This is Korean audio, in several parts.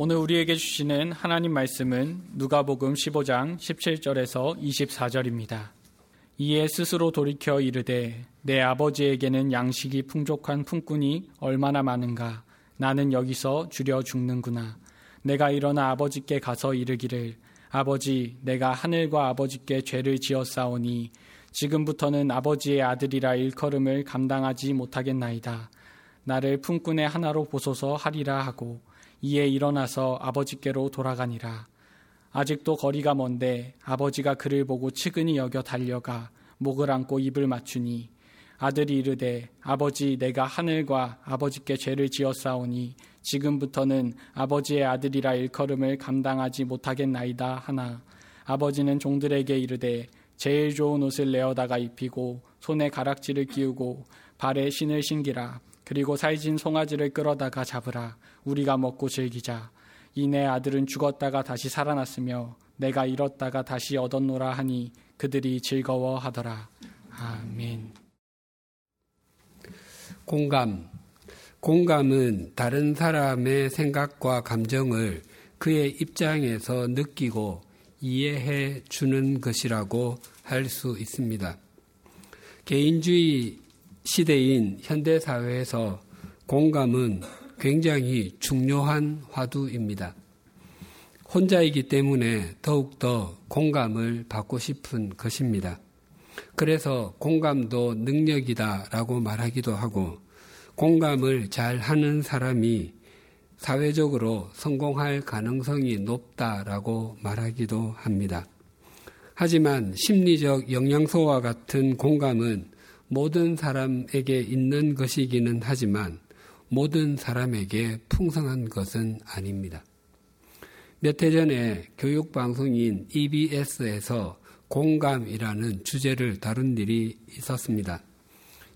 오늘 우리에게 주시는 하나님 말씀은 누가복음 15장 17절에서 24절입니다. 이에 스스로 돌이켜 이르되 내 아버지에게는 양식이 풍족한 품꾼이 얼마나 많은가. 나는 여기서 주려 죽는구나. 내가 일어나 아버지께 가서 이르기를 아버지, 내가 하늘과 아버지께 죄를 지었사오니 지금부터는 아버지의 아들이라 일컬음을 감당하지 못하겠나이다. 나를 품꾼의 하나로 보소서 하리라 하고 이에 일어나서 아버지께로 돌아가니라. 아직도 거리가 먼데 아버지가 그를 보고 측은히 여겨 달려가 목을 안고 입을 맞추니 아들이 이르되 아버지, 내가 하늘과 아버지께 죄를 지었사오니 지금부터는 아버지의 아들이라 일컬음을 감당하지 못하겠나이다 하나 아버지는 종들에게 이르되 제일 좋은 옷을 내어다가 입히고 손에 가락지를 끼우고 발에 신을 신기라. 그리고 살진 송아지를 끌어다가 잡으라. 우리가 먹고 즐기자. 이 내 아들은 죽었다가 다시 살아났으며 내가 잃었다가 다시 얻었노라 하니 그들이 즐거워하더라. 아멘. 공감은 다른 사람의 생각과 감정을 그의 입장에서 느끼고 이해해 주는 것이라고 할 수 있습니다. 개인주의 시대인 현대사회에서 공감은 굉장히 중요한 화두입니다. 혼자이기 때문에 더욱더 공감을 받고 싶은 것입니다. 그래서 공감도 능력이다라고 말하기도 하고 공감을 잘하는 사람이 사회적으로 성공할 가능성이 높다라고 말하기도 합니다. 하지만 심리적 영양소와 같은 공감은 모든 사람에게 있는 것이기는 하지만 모든 사람에게 풍성한 것은 아닙니다. 몇 해 전에 교육방송인 EBS에서 공감이라는 주제를 다룬 일이 있었습니다.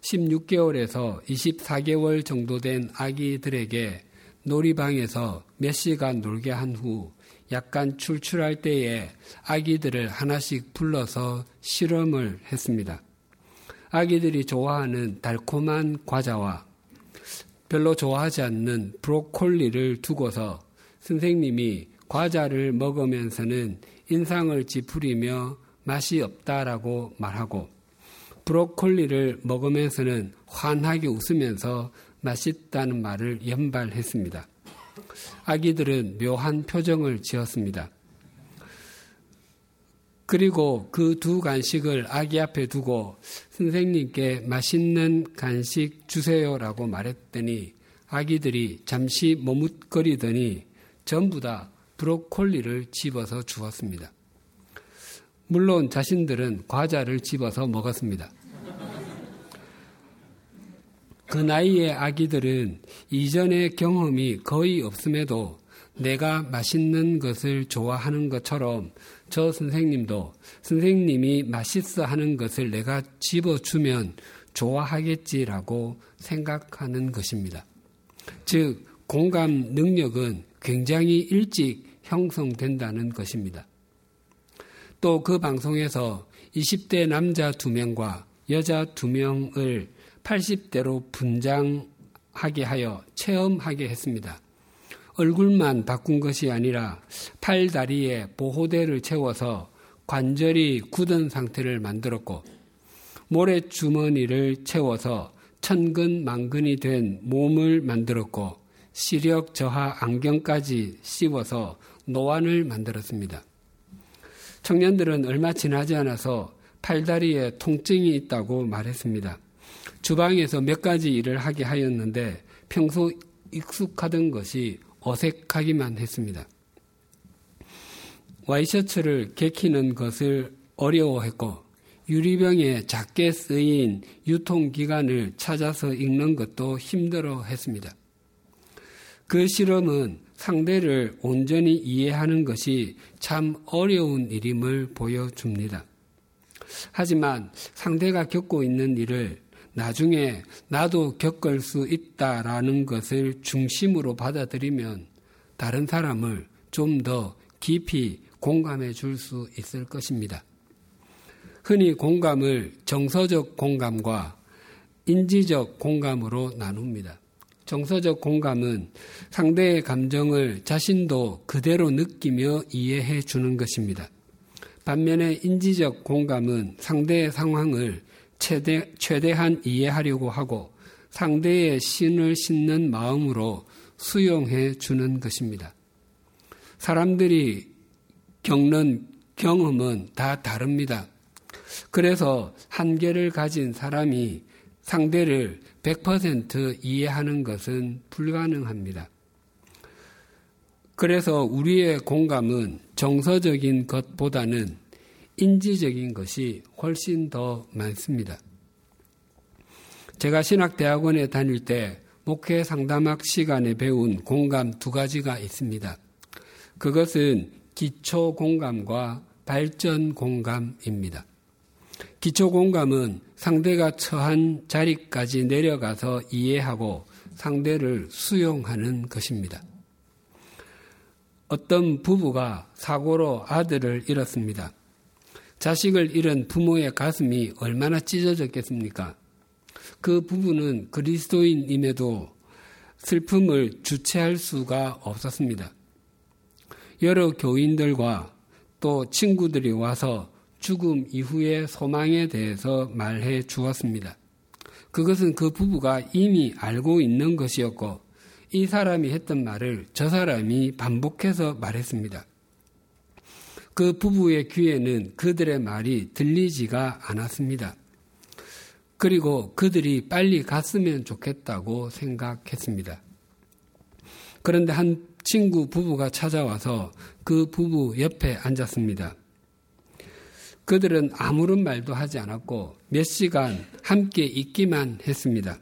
16개월에서 24개월 정도 된 아기들에게 놀이방에서 몇 시간 놀게 한 후 약간 출출할 때에 아기들을 하나씩 불러서 실험을 했습니다. 아기들이 좋아하는 달콤한 과자와 별로 좋아하지 않는 브로콜리를 두고서 선생님이 과자를 먹으면서는 인상을 찌푸리며 맛이 없다라고 말하고 브로콜리를 먹으면서는 환하게 웃으면서 맛있다는 말을 연발했습니다. 아기들은 묘한 표정을 지었습니다. 그리고 그 두 간식을 아기 앞에 두고 선생님께 맛있는 간식 주세요라고 말했더니 아기들이 잠시 머뭇거리더니 전부 다 브로콜리를 집어서 주었습니다. 물론 자신들은 과자를 집어서 먹었습니다. 그 나이의 아기들은 이전의 경험이 거의 없음에도 내가 맛있는 것을 좋아하는 것처럼 저 선생님도 선생님이 맛있어 하는 것을 내가 집어주면 좋아하겠지라고 생각하는 것입니다. 즉, 공감 능력은 굉장히 일찍 형성된다는 것입니다. 또 그 방송에서 20대 남자 2명과 여자 2명을 80대로 분장하게 하여 체험하게 했습니다. 얼굴만 바꾼 것이 아니라 팔, 다리에 보호대를 채워서 관절이 굳은 상태를 만들었고 모래주머니를 채워서 천근만근이 된 몸을 만들었고 시력 저하 안경까지 씌워서 노안을 만들었습니다. 청년들은 얼마 지나지 않아서 팔다리에 통증이 있다고 말했습니다. 주방에서 몇 가지 일을 하게 하였는데 평소 익숙하던 것이 어색하기만 했습니다. 와이셔츠를 개키는 것을 어려워했고 유리병에 작게 쓰인 유통기간을 찾아서 읽는 것도 힘들어했습니다. 그 실험은 상대를 온전히 이해하는 것이 참 어려운 일임을 보여줍니다. 하지만 상대가 겪고 있는 일을 나중에 나도 겪을 수 있다라는 것을 중심으로 받아들이면 다른 사람을 좀 더 깊이 공감해 줄 수 있을 것입니다. 흔히 공감을 정서적 공감과 인지적 공감으로 나눕니다. 정서적 공감은 상대의 감정을 자신도 그대로 느끼며 이해해 주는 것입니다. 반면에 인지적 공감은 상대의 상황을 최대한 이해하려고 하고 상대의 신을 싣는 마음으로 수용해 주는 것입니다. 사람들이 겪는 경험은 다 다릅니다. 그래서 한계를 가진 사람이 상대를 100% 이해하는 것은 불가능합니다. 그래서 우리의 공감은 정서적인 것보다는 인지적인 것이 훨씬 더 많습니다. 제가 신학대학원에 다닐 때 목회 상담학 시간에 배운 공감 두 가지가 있습니다. 그것은 기초 공감과 발전 공감입니다. 기초 공감은 상대가 처한 자리까지 내려가서 이해하고 상대를 수용하는 것입니다. 어떤 부부가 사고로 아들을 잃었습니다. 자식을 잃은 부모의 가슴이 얼마나 찢어졌겠습니까? 그 부부는 그리스도인임에도 슬픔을 주체할 수가 없었습니다. 여러 교인들과 또 친구들이 와서 죽음 이후의 소망에 대해서 말해 주었습니다. 그것은 그 부부가 이미 알고 있는 것이었고 이 사람이 했던 말을 저 사람이 반복해서 말했습니다. 그 부부의 귀에는 그들의 말이 들리지가 않았습니다. 그리고 그들이 빨리 갔으면 좋겠다고 생각했습니다. 그런데 한 친구 부부가 찾아와서 그 부부 옆에 앉았습니다. 그들은 아무런 말도 하지 않았고 몇 시간 함께 있기만 했습니다.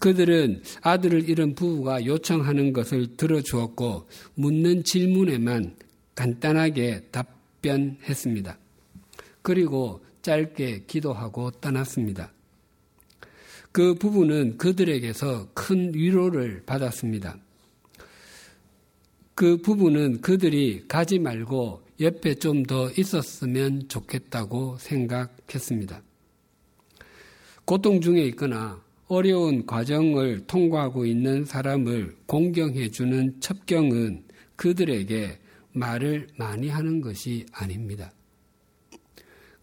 그들은 아들을 잃은 부부가 요청하는 것을 들어주었고 묻는 질문에만 간단하게 답변했습니다. 그리고 짧게 기도하고 떠났습니다. 그 부부는 그들에게서 큰 위로를 받았습니다. 그 부부는 그들이 가지 말고 옆에 좀 더 있었으면 좋겠다고 생각했습니다. 고통 중에 있거나 어려운 과정을 통과하고 있는 사람을 공경해주는 첩경은 그들에게 말을 많이 하는 것이 아닙니다.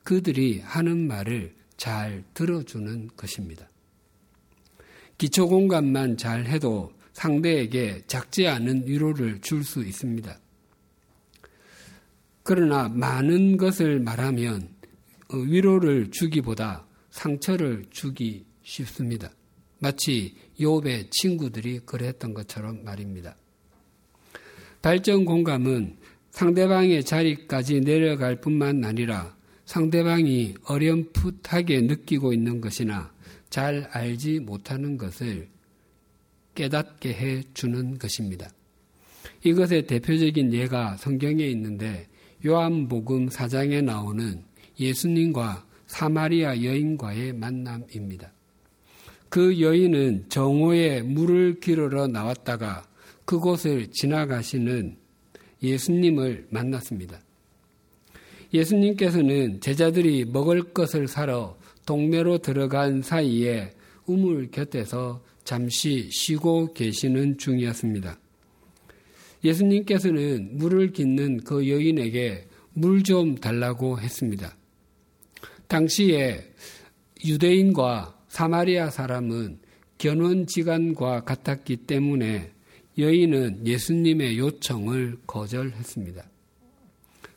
그들이 하는 말을 잘 들어주는 것입니다. 기초공감만 잘해도 상대에게 작지 않은 위로를 줄 수 있습니다. 그러나 많은 것을 말하면 위로를 주기보다 상처를 주기 쉽습니다. 마치 욥의 친구들이 그랬던 것처럼 말입니다. 발전 공감은 상대방의 자리까지 내려갈 뿐만 아니라 상대방이 어렴풋하게 느끼고 있는 것이나 잘 알지 못하는 것을 깨닫게 해주는 것입니다. 이것의 대표적인 예가 성경에 있는데 요한복음 4장에 나오는 예수님과 사마리아 여인과의 만남입니다. 그 여인은 정오에 물을 기르러 나왔다가 그곳을 지나가시는 예수님을 만났습니다. 예수님께서는 제자들이 먹을 것을 사러 동네로 들어간 사이에 우물 곁에서 잠시 쉬고 계시는 중이었습니다. 예수님께서는 물을 깃는 그 여인에게 물 좀 달라고 했습니다. 당시에 유대인과 사마리아 사람은 견원지간과 같았기 때문에 여인은 예수님의 요청을 거절했습니다.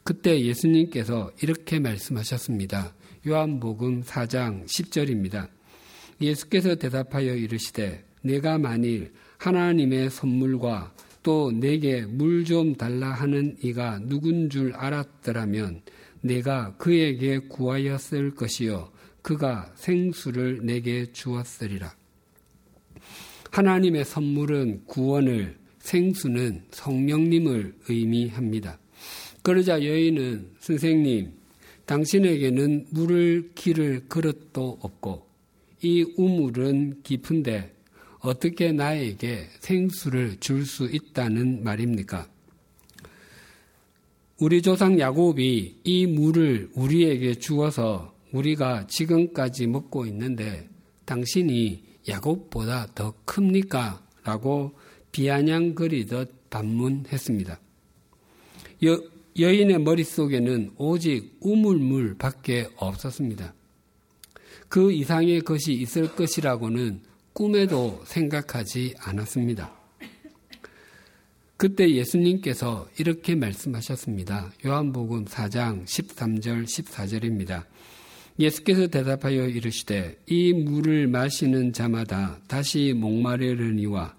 그때 예수님께서 이렇게 말씀하셨습니다. 요한복음 4장 10절입니다. 예수께서 대답하여 이르시되 내가 만일 하나님의 선물과 또 내게 물 좀 달라 하는 이가 누군 줄 알았더라면 내가 그에게 구하였을 것이요 그가 생수를 내게 주었으리라. 하나님의 선물은 구원을, 생수는 성령님을 의미합니다. 그러자 여인은 선생님, 당신에게는 물을 기를 그릇도 없고 이 우물은 깊은데 어떻게 나에게 생수를 줄 수 있다는 말입니까? 우리 조상 야곱이 이 물을 우리에게 주어서 우리가 지금까지 먹고 있는데 당신이 야곱보다 더 큽니까? 라고 비아냥거리듯 반문했습니다. 여인의 머릿속에는 오직 우물물밖에 없었습니다. 그 이상의 것이 있을 것이라고는 꿈에도 생각하지 않았습니다. 그때 예수님께서 이렇게 말씀하셨습니다. 요한복음 4장 13절 14절입니다. 예수께서 대답하여 이르시되 이 물을 마시는 자마다 다시 목마르려니와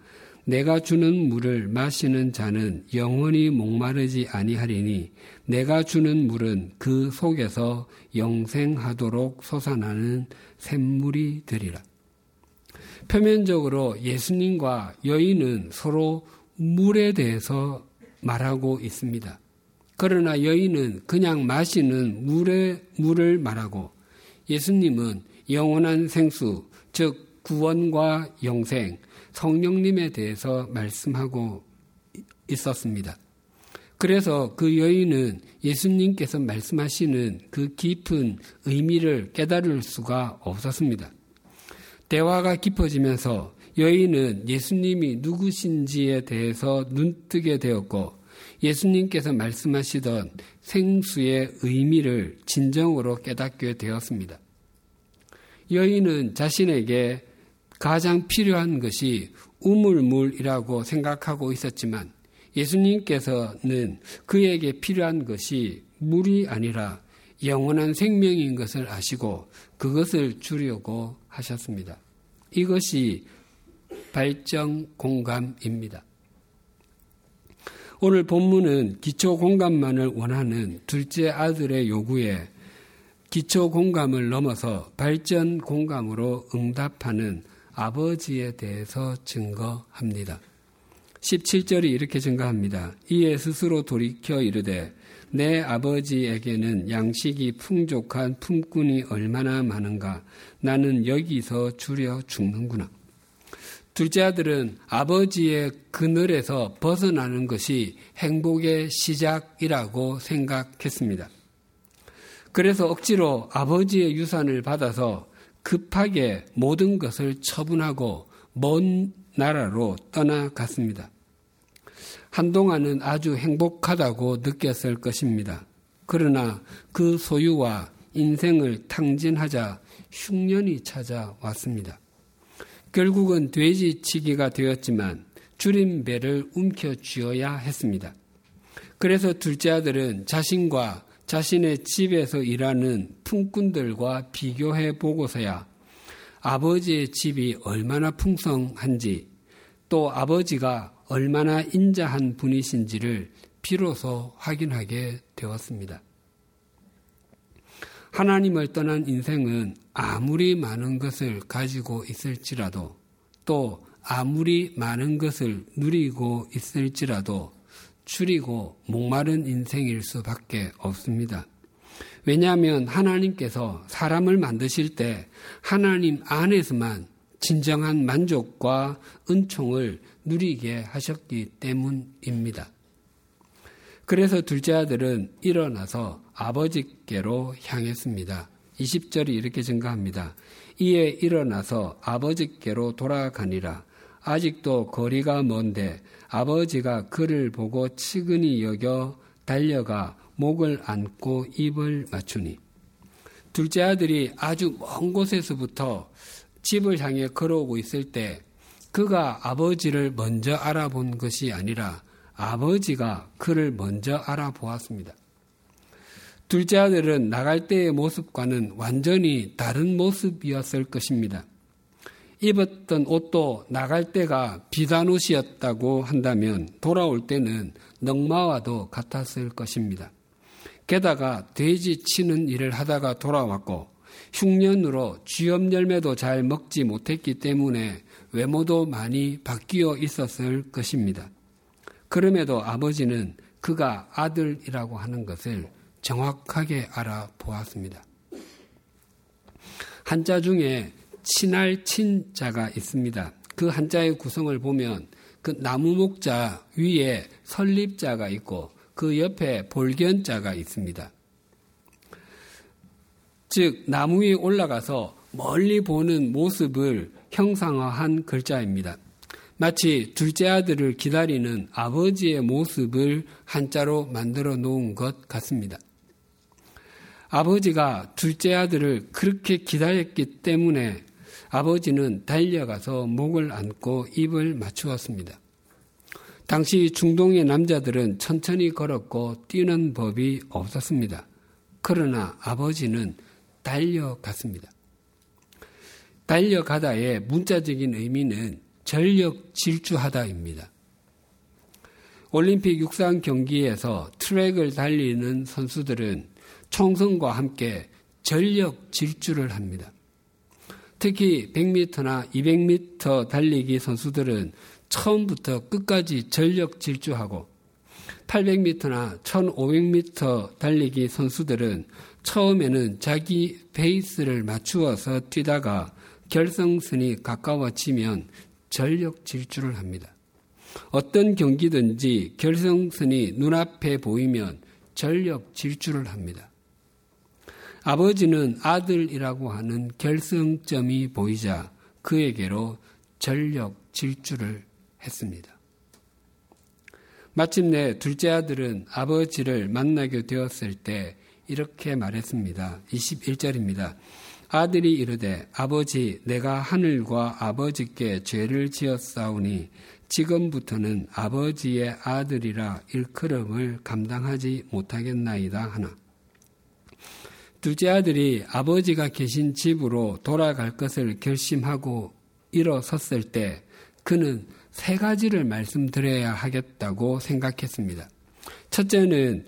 내가 주는 물을 마시는 자는 영원히 목마르지 아니하리니 내가 주는 물은 그 속에서 영생하도록 솟아나는 샘물이 되리라. 표면적으로 예수님과 여인은 서로 물에 대해서 말하고 있습니다. 그러나 여인은 그냥 마시는 물을 말하고 예수님은 영원한 생수, 즉 구원과 영생, 성령님에 대해서 말씀하고 있었습니다. 그래서 그 여인은 예수님께서 말씀하시는 그 깊은 의미를 깨달을 수가 없었습니다. 대화가 깊어지면서 여인은 예수님이 누구신지에 대해서 눈뜨게 되었고 예수님께서 말씀하시던 생수의 의미를 진정으로 깨닫게 되었습니다. 여인은 자신에게 가장 필요한 것이 우물물이라고 생각하고 있었지만 예수님께서는 그에게 필요한 것이 물이 아니라 영원한 생명인 것을 아시고 그것을 주려고 하셨습니다. 이것이 발정 공감입니다. 오늘 본문은 기초 공감만을 원하는 둘째 아들의 요구에 기초 공감을 넘어서 발전 공감으로 응답하는 아버지에 대해서 증거합니다. 17절이 이렇게 증거합니다. 이에 스스로 돌이켜 이르되 내 아버지에게는 양식이 풍족한 품꾼이 얼마나 많은가 나는 여기서 주려 죽는구나. 둘째 아들은 아버지의 그늘에서 벗어나는 것이 행복의 시작이라고 생각했습니다. 그래서 억지로 아버지의 유산을 받아서 급하게 모든 것을 처분하고 먼 나라로 떠나갔습니다. 한동안은 아주 행복하다고 느꼈을 것입니다. 그러나 그 소유와 인생을 탕진하자 흉년이 찾아왔습니다. 결국은 돼지치기가 되었지만 줄임배를 움켜쥐어야 했습니다. 그래서 둘째 아들은 자신과 자신의 집에서 일하는 품꾼들과 비교해 보고서야 아버지의 집이 얼마나 풍성한지 또 아버지가 얼마나 인자한 분이신지를 비로소 확인하게 되었습니다. 하나님을 떠난 인생은 아무리 많은 것을 가지고 있을지라도 또 아무리 많은 것을 누리고 있을지라도 추리고 목마른 인생일 수밖에 없습니다. 왜냐하면 하나님께서 사람을 만드실 때 하나님 안에서만 진정한 만족과 은총을 누리게 하셨기 때문입니다. 그래서 둘째 아들은 일어나서 아버지께로 향했습니다. 20절이 이렇게 증가합니다. 이에 일어나서 아버지께로 돌아가니라. 아직도 거리가 먼데 아버지가 그를 보고 측은히 여겨 달려가 목을 안고 입을 맞추니. 둘째 아들이 아주 먼 곳에서부터 집을 향해 걸어오고 있을 때 그가 아버지를 먼저 알아본 것이 아니라 아버지가 그를 먼저 알아보았습니다. 둘째 아들은 나갈 때의 모습과는 완전히 다른 모습이었을 것입니다. 입었던 옷도 나갈 때가 비단 옷이었다고 한다면 돌아올 때는 넉마와도 같았을 것입니다. 게다가 돼지 치는 일을 하다가 돌아왔고 흉년으로 쥐엄 열매도 잘 먹지 못했기 때문에 외모도 많이 바뀌어 있었을 것입니다. 그럼에도 아버지는 그가 아들이라고 하는 것을 정확하게 알아보았습니다. 한자 중에 친할 친자가 있습니다. 그 한자의 구성을 보면 그 나무목자 위에 설립자가 있고 그 옆에 볼견자가 있습니다. 즉 나무 위에 올라가서 멀리 보는 모습을 형상화한 글자입니다. 마치 둘째 아들을 기다리는 아버지의 모습을 한자로 만들어 놓은 것 같습니다. 아버지가 둘째 아들을 그렇게 기다렸기 때문에 아버지는 달려가서 목을 안고 입을 맞추었습니다. 당시 중동의 남자들은 천천히 걸었고 뛰는 법이 없었습니다. 그러나 아버지는 달려갔습니다. 달려가다의 문자적인 의미는 전력 질주하다입니다. 올림픽 육상 경기에서 트랙을 달리는 선수들은 총성과 함께 전력 질주를 합니다. 특히 100m나 200m 달리기 선수들은 처음부터 끝까지 전력 질주하고 800m나 1500m 달리기 선수들은 처음에는 자기 페이스를 맞추어서 뛰다가 결승선이 가까워지면 전력 질주를 합니다. 어떤 경기든지 결승선이 눈앞에 보이면 전력 질주를 합니다. 아버지는 아들이라고 하는 결승점이 보이자 그에게로 전력 질주를 했습니다. 마침내 둘째 아들은 아버지를 만나게 되었을 때 이렇게 말했습니다. 21절입니다. 아들이 이르되 아버지 내가 하늘과 아버지께 죄를 지었사오니 지금부터는 아버지의 아들이라 일컬음을 감당하지 못하겠나이다 하나. 둘째 아들이 아버지가 계신 집으로 돌아갈 것을 결심하고 일어섰을 때 그는 세 가지를 말씀드려야 하겠다고 생각했습니다. 첫째는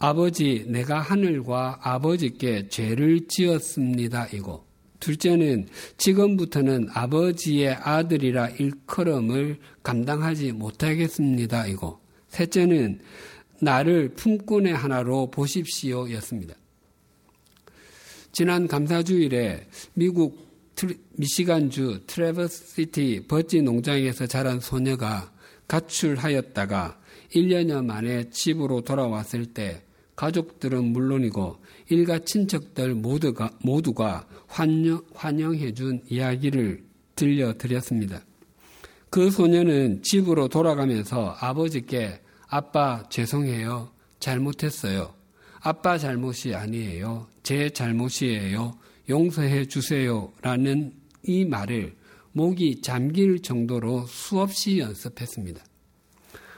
아버지 내가 하늘과 아버지께 죄를 지었습니다 이고, 둘째는 지금부터는 아버지의 아들이라 일컬음을 감당하지 못하겠습니다 이고, 셋째는 나를 품꾼의 하나로 보십시오 였습니다. 지난 감사주일에 미국 미시간주 트래버스시티 버지 농장에서 자란 소녀가 가출하였다가 1년여 만에 집으로 돌아왔을 때 가족들은 물론이고 일가 친척들 모두가 환영해준 이야기를 들려드렸습니다. 그 소녀는 집으로 돌아가면서 아버지께 아빠 죄송해요. 잘못했어요. 아빠 잘못이 아니에요. 제 잘못이에요. 용서해 주세요. 라는 이 말을 목이 잠길 정도로 수없이 연습했습니다.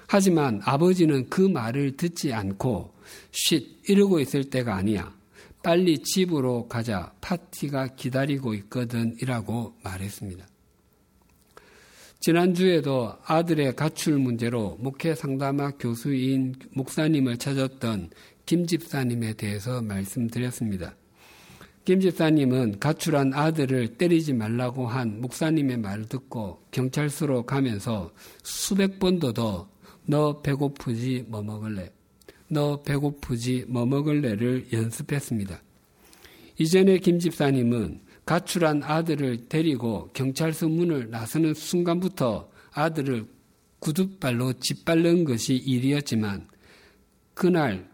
하지만 아버지는 그 말을 듣지 않고 쉿 이러고 있을 때가 아니야. 빨리 집으로 가자. 파티가 기다리고 있거든 이라고 말했습니다. 지난주에도 아들의 가출 문제로 목회 상담학 교수인 목사님을 찾았던 김 집사님에 대해서 말씀드렸습니다. 김 집사님은 가출한 아들을 때리지 말라고 한 목사님의 말을 듣고 경찰서로 가면서 수백 번도 더 너 배고프지 뭐 먹을래? 너 배고프지 뭐 먹을래를 연습했습니다. 이전에 김 집사님은 가출한 아들을 데리고 경찰서 문을 나서는 순간부터 아들을 구둣발로 짓밟는 것이 일이었지만 그날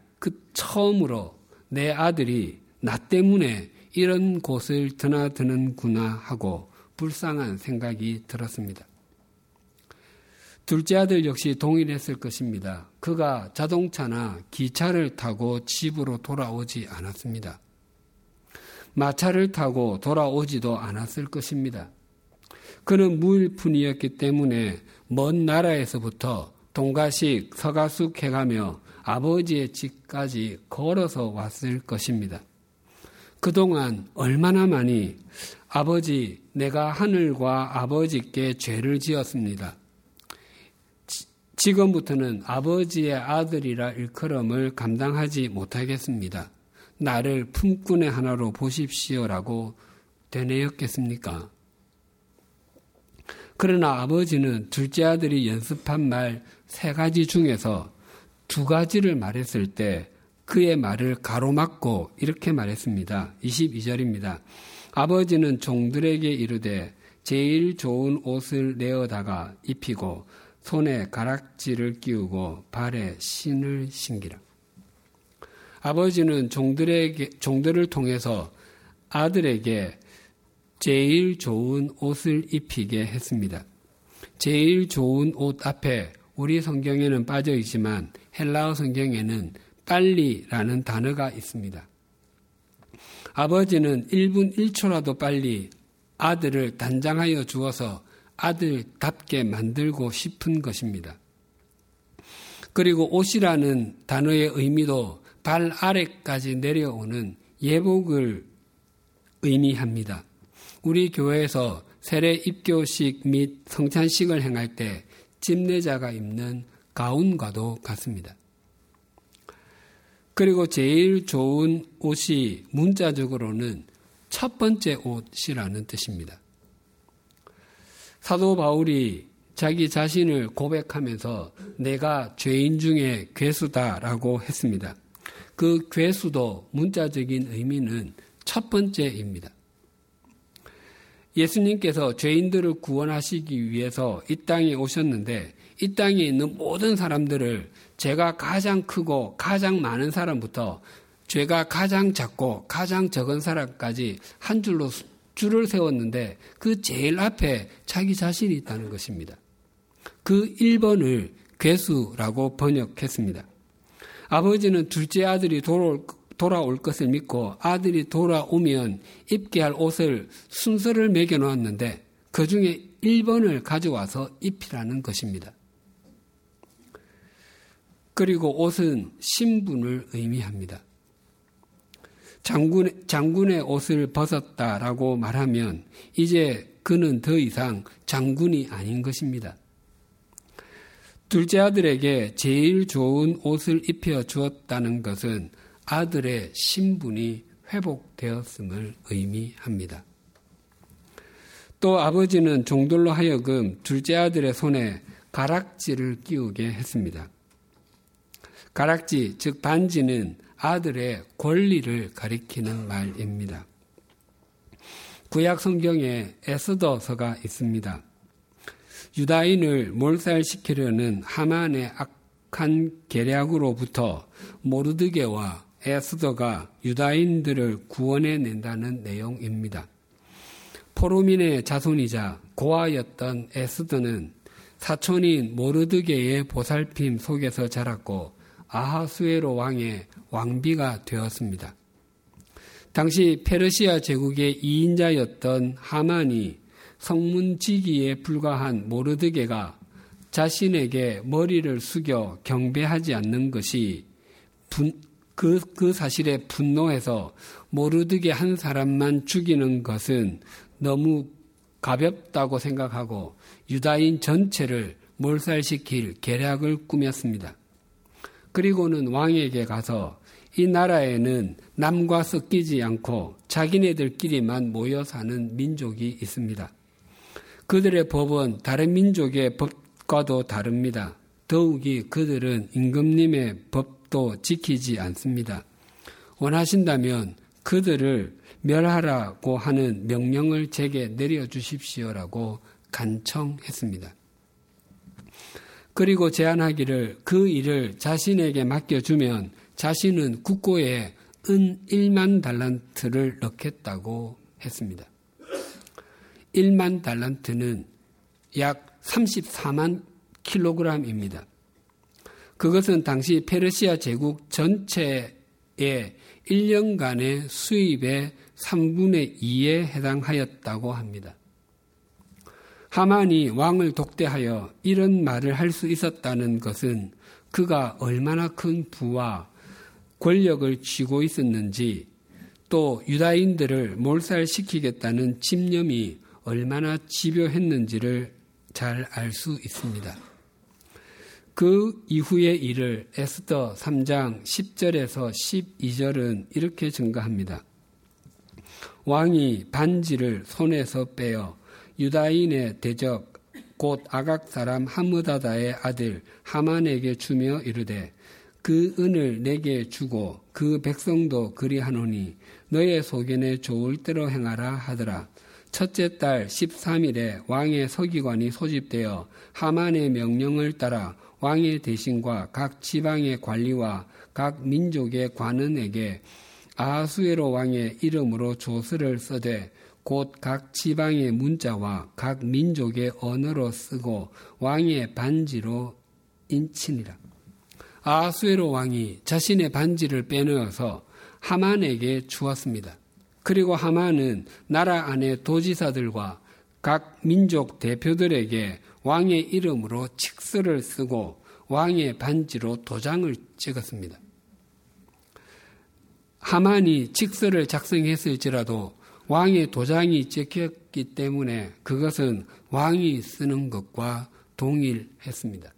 처음으로 내 아들이 나 때문에 이런 곳을 드나드는구나 하고 불쌍한 생각이 들었습니다. 둘째 아들 역시 동일했을 것입니다. 그가 자동차나 기차를 타고 집으로 돌아오지 않았습니다. 마차를 타고 돌아오지도 않았을 것입니다. 그는 무일푼이었기 때문에 먼 나라에서부터 동가식, 서가숙 해가며 아버지의 집까지 걸어서 왔을 것입니다. 그동안 얼마나 많이 아버지 내가 하늘과 아버지께 죄를 지었습니다. 지금부터는 아버지의 아들이라 일컬음을 감당하지 못하겠습니다. 나를 품꾼의 하나로 보십시오라고 되뇌였겠습니까? 그러나 아버지는 둘째 아들이 연습한 말 세 가지 중에서 두 가지를 말했을 때 그의 말을 가로막고 이렇게 말했습니다. 22절입니다. 아버지는 종들에게 이르되 제일 좋은 옷을 내어다가 입히고 손에 가락지를 끼우고 발에 신을 신기라. 아버지는 종들을 통해서 아들에게 제일 좋은 옷을 입히게 했습니다. 제일 좋은 옷 앞에 우리 성경에는 빠져 있지만 헬라어 성경에는 빨리라는 단어가 있습니다. 아버지는 1분 1초라도 빨리 아들을 단장하여 주어서 아들답게 만들고 싶은 것입니다. 그리고 옷이라는 단어의 의미도 발 아래까지 내려오는 예복을 의미합니다. 우리 교회에서 세례 입교식 및 성찬식을 행할 때 집례자가 입는 가운과도 같습니다. 그리고 제일 좋은 옷이 문자적으로는 첫 번째 옷이라는 뜻입니다. 사도 바울이 자기 자신을 고백하면서 내가 죄인 중에 괴수다라고 했습니다. 그 괴수도 문자적인 의미는 첫 번째입니다. 예수님께서 죄인들을 구원하시기 위해서 이 땅에 오셨는데 이 땅에 있는 모든 사람들을 죄가 가장 크고 가장 많은 사람부터 죄가 가장 작고 가장 적은 사람까지 한 줄로 줄을 세웠는데 그 제일 앞에 자기 자신이 있다는 것입니다. 그 1번을 괴수라고 번역했습니다. 아버지는 둘째 아들이 돌아올 것을 믿고 아들이 돌아오면 입게 할 옷을 순서를 매겨놓았는데 그 중에 1번을 가져와서 입히라는 것입니다. 그리고 옷은 신분을 의미합니다. 장군의 옷을 벗었다라고 말하면 이제 그는 더 이상 장군이 아닌 것입니다. 둘째 아들에게 제일 좋은 옷을 입혀 주었다는 것은 아들의 신분이 회복되었음을 의미합니다. 또 아버지는 종들로 하여금 둘째 아들의 손에 가락지를 끼우게 했습니다. 가락지, 즉 반지는 아들의 권리를 가리키는 말입니다. 구약 성경에 에스더서가 있습니다. 유다인을 몰살시키려는 하만의 악한 계략으로부터 모르드게와 에스더가 유다인들을 구원해낸다는 내용입니다. 포로민의 자손이자 고아였던 에스더는 사촌인 모르드게의 보살핌 속에서 자랐고 아하수에로 왕의 왕비가 되었습니다. 당시 페르시아 제국의 2인자였던 하만이 성문지기에 불과한 모르드게가 자신에게 머리를 숙여 경배하지 않는 것이 그 사실에 분노해서 모르드게 한 사람만 죽이는 것은 너무 가볍다고 생각하고 유다인 전체를 몰살시킬 계략을 꾸몄습니다. 그리고는 왕에게 가서 이 나라에는 남과 섞이지 않고 자기네들끼리만 모여 사는 민족이 있습니다. 그들의 법은 다른 민족의 법과도 다릅니다. 더욱이 그들은 임금님의 법도 지키지 않습니다. 원하신다면 그들을 멸하라고 하는 명령을 제게 내려주십시오라고 간청했습니다. 그리고 제안하기를 그 일을 자신에게 맡겨주면 자신은 국고에 은 1만 달란트를 넣겠다고 했습니다. 1만 달란트는 약 34만 킬로그램입니다. 그것은 당시 페르시아 제국 전체의 1년간의 수입의 3분의 2에 해당하였다고 합니다. 하만이 왕을 독대하여 이런 말을 할 수 있었다는 것은 그가 얼마나 큰 부와 권력을 쥐고 있었는지 또 유다인들을 몰살시키겠다는 집념이 얼마나 집요했는지를 잘 알 수 있습니다. 그 이후의 일을 에스더 3장 10절에서 12절은 이렇게 증가합니다. 왕이 반지를 손에서 빼어 유다인의 대적 곧 아각 사람 하므다다의 아들 하만에게 주며 이르되 그 은을 내게 주고 그 백성도 그리하노니 너의 소견에 좋을 대로 행하라 하더라. 첫째 달 13일에 왕의 서기관이 소집되어 하만의 명령을 따라 왕의 대신과 각 지방의 관리와 각 민족의 관원에게 아하수에로 왕의 이름으로 조서를 써되 곧 각 지방의 문자와 각 민족의 언어로 쓰고 왕의 반지로 인치니라. 아하수에로 왕이 자신의 반지를 빼내어서 하만에게 주었습니다. 그리고 하만은 나라 안의 도지사들과 각 민족 대표들에게 왕의 이름으로 칙서를 쓰고 왕의 반지로 도장을 찍었습니다. 하만이 칙서를 작성했을지라도 왕의 도장이 찍혔기 때문에 그것은 왕이 쓰는 것과 동일했습니다.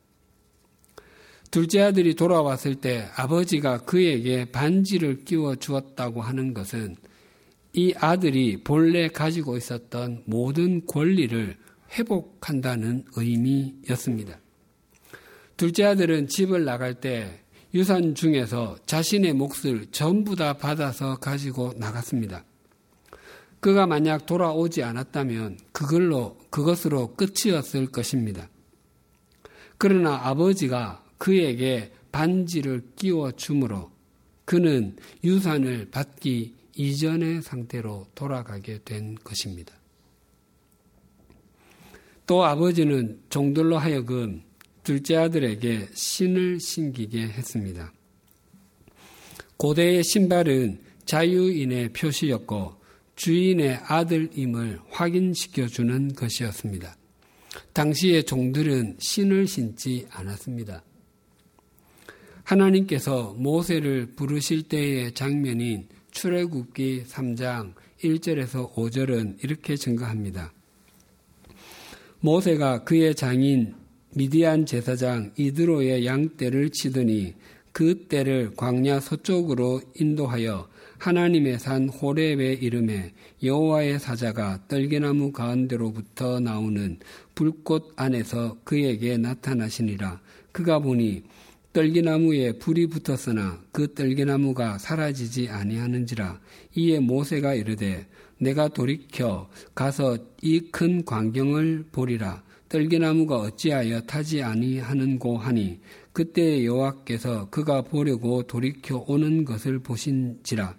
둘째 아들이 돌아왔을 때 아버지가 그에게 반지를 끼워 주었다고 하는 것은 이 아들이 본래 가지고 있었던 모든 권리를 회복한다는 의미였습니다. 둘째 아들은 집을 나갈 때 유산 중에서 자신의 몫을 전부 다 받아서 가지고 나갔습니다. 그가 만약 돌아오지 않았다면 그것으로 끝이었을 것입니다. 그러나 아버지가 그에게 반지를 끼워 주므로 그는 유산을 받기 이전의 상태로 돌아가게 된 것입니다. 또 아버지는 종들로 하여금 둘째 아들에게 신을 신기게 했습니다. 고대의 신발은 자유인의 표시였고 주인의 아들임을 확인시켜주는 것이었습니다. 당시의 종들은 신을 신지 않았습니다. 하나님께서 모세를 부르실 때의 장면인 출애굽기 3장 1절에서 5절은 이렇게 증거합니다. 모세가 그의 장인 미디안 제사장 이드로의 양떼를 치더니 그 떼를 광야 서쪽으로 인도하여 하나님의 산 호렙에 이름에 여호와의 사자가 떨기나무 가운데로부터 나오는 불꽃 안에서 그에게 나타나시니라. 그가 보니 떨기나무에 불이 붙었으나 그 떨기나무가 사라지지 아니하는지라. 이에 모세가 이르되 내가 돌이켜 가서 이 큰 광경을 보리라. 떨기나무가 어찌하여 타지 아니하는고 하니 그때 여호와께서 그가 보려고 돌이켜 오는 것을 보신지라.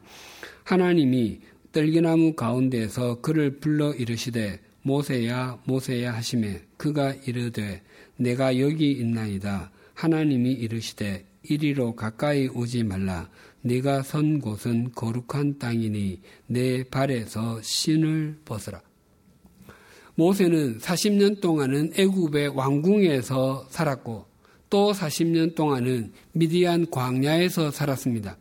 하나님이 떨기나무 가운데에서 그를 불러 이르시되 모세야 모세야 하시매 그가 이르되 내가 여기 있나이다. 하나님이 이르시되 이리로 가까이 오지 말라. 네가 선 곳은 거룩한 땅이니 내 발에서 신을 벗으라. 모세는 40년 동안은 애굽의 왕궁에서 살았고 또 40년 동안은 미디안 광야에서 살았습니다.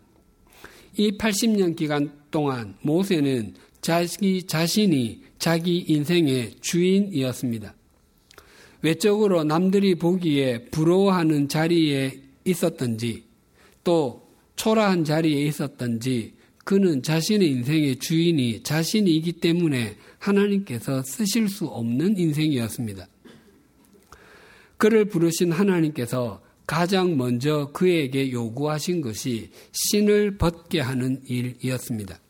이 80년 기간 동안 모세는 자기 자신이 자기 인생의 주인이었습니다. 외적으로 남들이 보기에 부러워하는 자리에 있었던지 또 초라한 자리에 있었던지 그는 자신의 인생의 주인이 자신이기 때문에 하나님께서 쓰실 수 없는 인생이었습니다. 그를 부르신 하나님께서 가장 먼저 그에게 요구하신 것이 신을 벗게 하는 일이었습니다.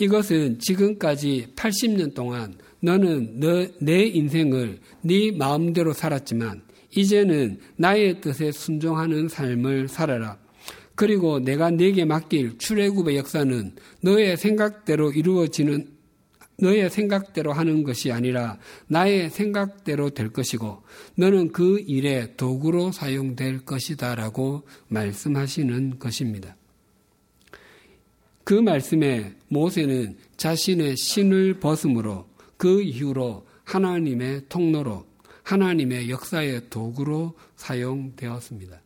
이것은 지금까지 80년 동안 너는 내 인생을 네 마음대로 살았지만 이제는 나의 뜻에 순종하는 삶을 살아라. 그리고 내가 네게 맡길 출애굽의 역사는 너의 생각대로 하는 것이 아니라 나의 생각대로 될 것이고 너는 그 일의 도구로 사용될 것이다 라고 말씀하시는 것입니다. 그 말씀에 모세는 자신의 신을 벗음으로 그 이후로 하나님의 통로로 하나님의 역사의 도구로 사용되었습니다.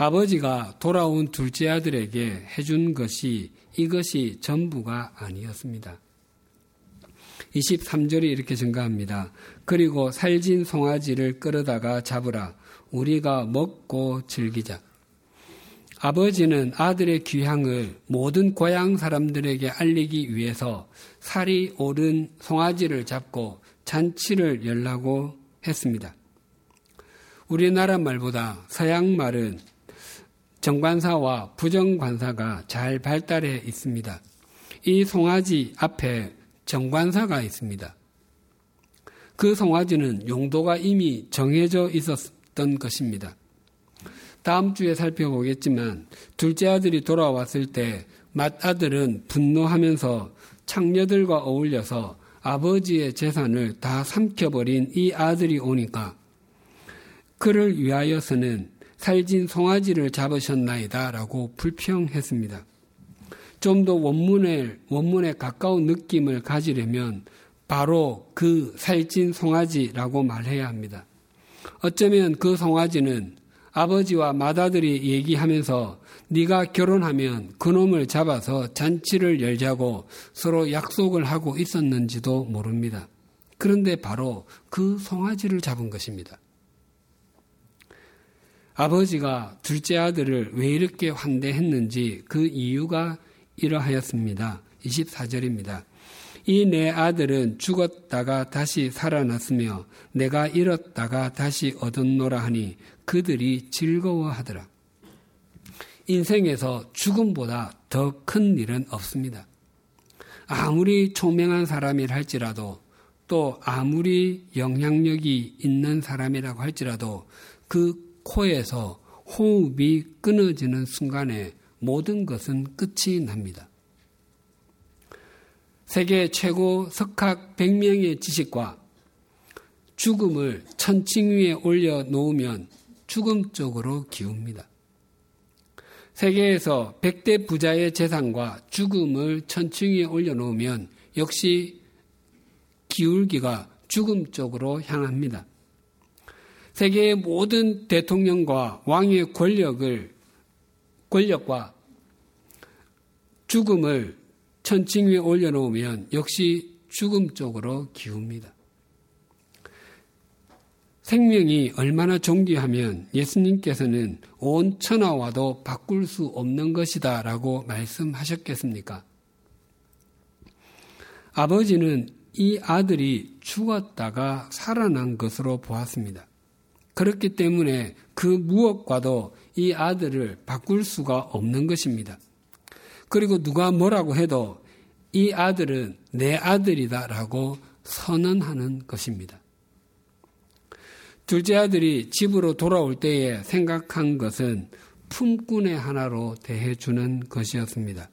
아버지가 돌아온 둘째 아들에게 해준 것이 이것이 전부가 아니었습니다. 23절이 이렇게 증가합니다. 그리고 살진 송아지를 끌어다가 잡으라. 우리가 먹고 즐기자. 아버지는 아들의 귀향을 모든 고향 사람들에게 알리기 위해서 살이 오른 송아지를 잡고 잔치를 열라고 했습니다. 우리나라 말보다 서양 말은 정관사와 부정관사가 잘 발달해 있습니다. 이 송아지 앞에 정관사가 있습니다. 그 송아지는 용도가 이미 정해져 있었던 것입니다. 다음 주에 살펴보겠지만 둘째 아들이 돌아왔을 때 맏아들은 분노하면서 창녀들과 어울려서 아버지의 재산을 다 삼켜버린 이 아들이 오니까 그를 위하여서는 살진 송아지를 잡으셨나이다 라고 불평했습니다. 좀 더 원문에 가까운 느낌을 가지려면 바로 그 살찐 송아지라고 말해야 합니다. 어쩌면 그 송아지는 아버지와 맏아들이 얘기하면서 네가 결혼하면 그놈을 잡아서 잔치를 열자고 서로 약속을 하고 있었는지도 모릅니다. 그런데 바로 그 송아지를 잡은 것입니다. 아버지가 둘째 아들을 왜 이렇게 환대했는지 그 이유가 이러하였습니다. 24절입니다. 이 내 아들은 죽었다가 다시 살아났으며 내가 잃었다가 다시 얻었노라 하니 그들이 즐거워하더라. 인생에서 죽음보다 더 큰 일은 없습니다. 아무리 총명한 사람이라 할지라도 또 아무리 영향력이 있는 사람이라고 할지라도 그 코에서 호흡이 끊어지는 순간에 모든 것은 끝이 납니다. 세계 최고 석학 100명의 지식과 죽음을 천칭 위에 올려놓으면 죽음 쪽으로 기웁니다. 세계에서 100대 부자의 재산과 죽음을 천칭 위에 올려놓으면 역시 기울기가 죽음 쪽으로 향합니다. 세계의 모든 대통령과 왕의 권력과 죽음을 천칭 위에 올려놓으면 역시 죽음 쪽으로 기웁니다. 생명이 얼마나 존귀하면 예수님께서는 온 천하와도 바꿀 수 없는 것이다 라고 말씀하셨겠습니까? 아버지는 이 아들이 죽었다가 살아난 것으로 보았습니다. 그렇기 때문에 그 무엇과도 이 아들을 바꿀 수가 없는 것입니다. 그리고 누가 뭐라고 해도 이 아들은 내 아들이다 라고 선언하는 것입니다. 둘째 아들이 집으로 돌아올 때에 생각한 것은 품꾼의 하나로 대해주는 것이었습니다.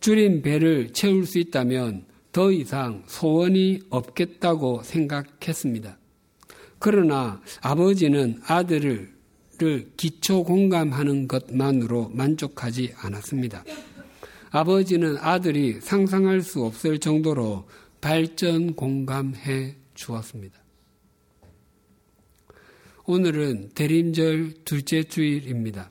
줄인 배를 채울 수 있다면 더 이상 소원이 없겠다고 생각했습니다. 그러나 아버지는 아들을 기초 공감하는 것만으로 만족하지 않았습니다. 아버지는 아들이 상상할 수 없을 정도로 발전 공감해 주었습니다. 오늘은 대림절 둘째 주일입니다.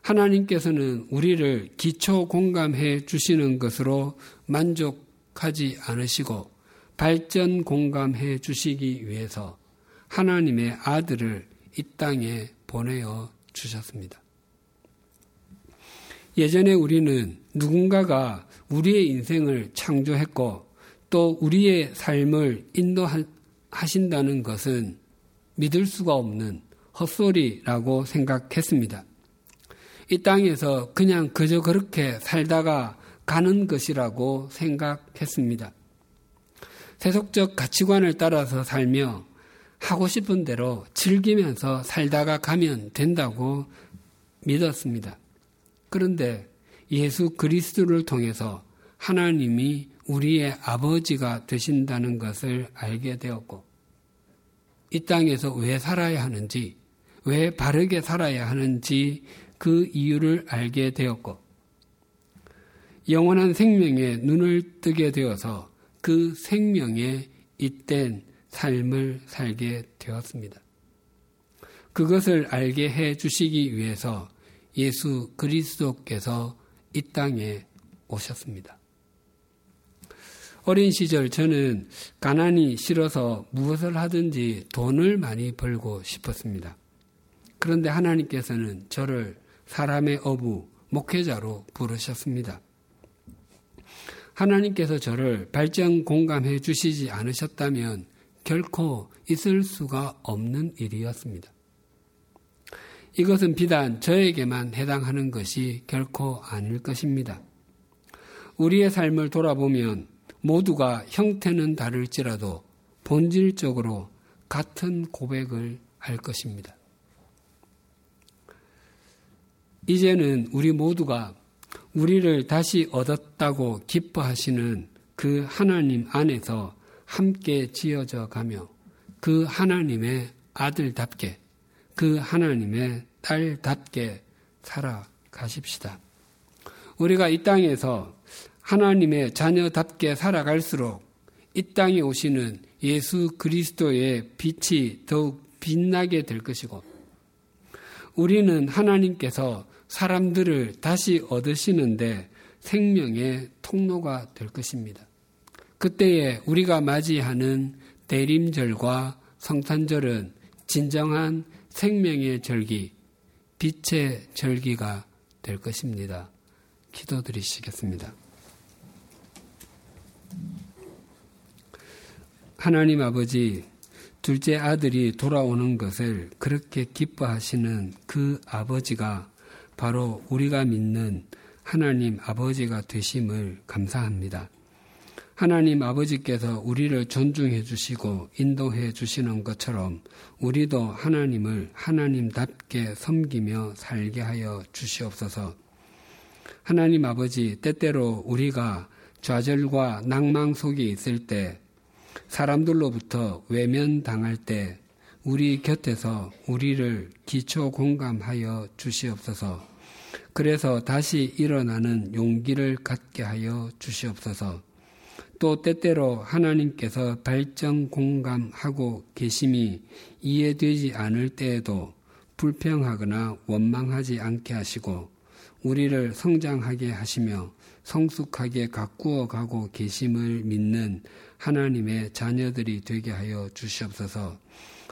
하나님께서는 우리를 기초 공감해 주시는 것으로 만족하지 않으시고 발전 공감해 주시기 위해서 하나님의 아들을 이 땅에 보내어 주셨습니다. 예전에 우리는 누군가가 우리의 인생을 창조했고 또 우리의 삶을 인도하신다는 것은 믿을 수가 없는 헛소리라고 생각했습니다. 이 땅에서 그냥 그저 그렇게 살다가 가는 것이라고 생각했습니다. 세속적 가치관을 따라서 살며 하고 싶은 대로 즐기면서 살다가 가면 된다고 믿었습니다. 그런데 예수 그리스도를 통해서 하나님이 우리의 아버지가 되신다는 것을 알게 되었고 이 땅에서 왜 살아야 하는지, 왜 바르게 살아야 하는지 그 이유를 알게 되었고 영원한 생명에 눈을 뜨게 되어서 그 생명에 잇된 삶을 살게 되었습니다. 그것을 알게 해 주시기 위해서 예수 그리스도께서 이 땅에 오셨습니다. 어린 시절 저는 가난이 싫어서 무엇을 하든지 돈을 많이 벌고 싶었습니다. 그런데 하나님께서는 저를 사람의 어부, 목회자로 부르셨습니다. 하나님께서 저를 발전 공감해 주시지 않으셨다면 결코 있을 수가 없는 일이었습니다. 이것은 비단 저에게만 해당하는 것이 결코 아닐 것입니다. 우리의 삶을 돌아보면 모두가 형태는 다를지라도 본질적으로 같은 고백을 할 것입니다. 이제는 우리 모두가 우리를 다시 얻었다고 기뻐하시는 그 하나님 안에서 함께 지어져 가며 그 하나님의 아들답게 그 하나님의 딸답게 살아가십시다. 우리가 이 땅에서 하나님의 자녀답게 살아갈수록 이 땅에 오시는 예수 그리스도의 빛이 더욱 빛나게 될 것이고 우리는 하나님께서 사람들을 다시 얻으시는데 생명의 통로가 될 것입니다. 그때에 우리가 맞이하는 대림절과 성탄절은 진정한 생명의 절기, 빛의 절기가 될 것입니다. 기도드리시겠습니다. 하나님 아버지, 둘째 아들이 돌아오는 것을 그렇게 기뻐하시는 그 아버지가 바로 우리가 믿는 하나님 아버지가 되심을 감사합니다. 하나님 아버지께서 우리를 존중해 주시고 인도해 주시는 것처럼 우리도 하나님을 하나님답게 섬기며 살게 하여 주시옵소서. 하나님 아버지, 때때로 우리가 좌절과 낭망 속에 있을 때, 사람들로부터 외면당할 때 우리 곁에서 우리를 기초 공감하여 주시옵소서. 그래서 다시 일어나는 용기를 갖게 하여 주시옵소서. 또 때때로 하나님께서 발정 공감하고 계심이 이해되지 않을 때에도 불평하거나 원망하지 않게 하시고 우리를 성장하게 하시며 성숙하게 가꾸어 가고 계심을 믿는 하나님의 자녀들이 되게 하여 주시옵소서.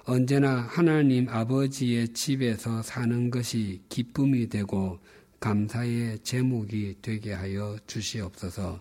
언제나 하나님 아버지의 집에서 사는 것이 기쁨이 되고 감사의 제목이 되게 하여 주시옵소서.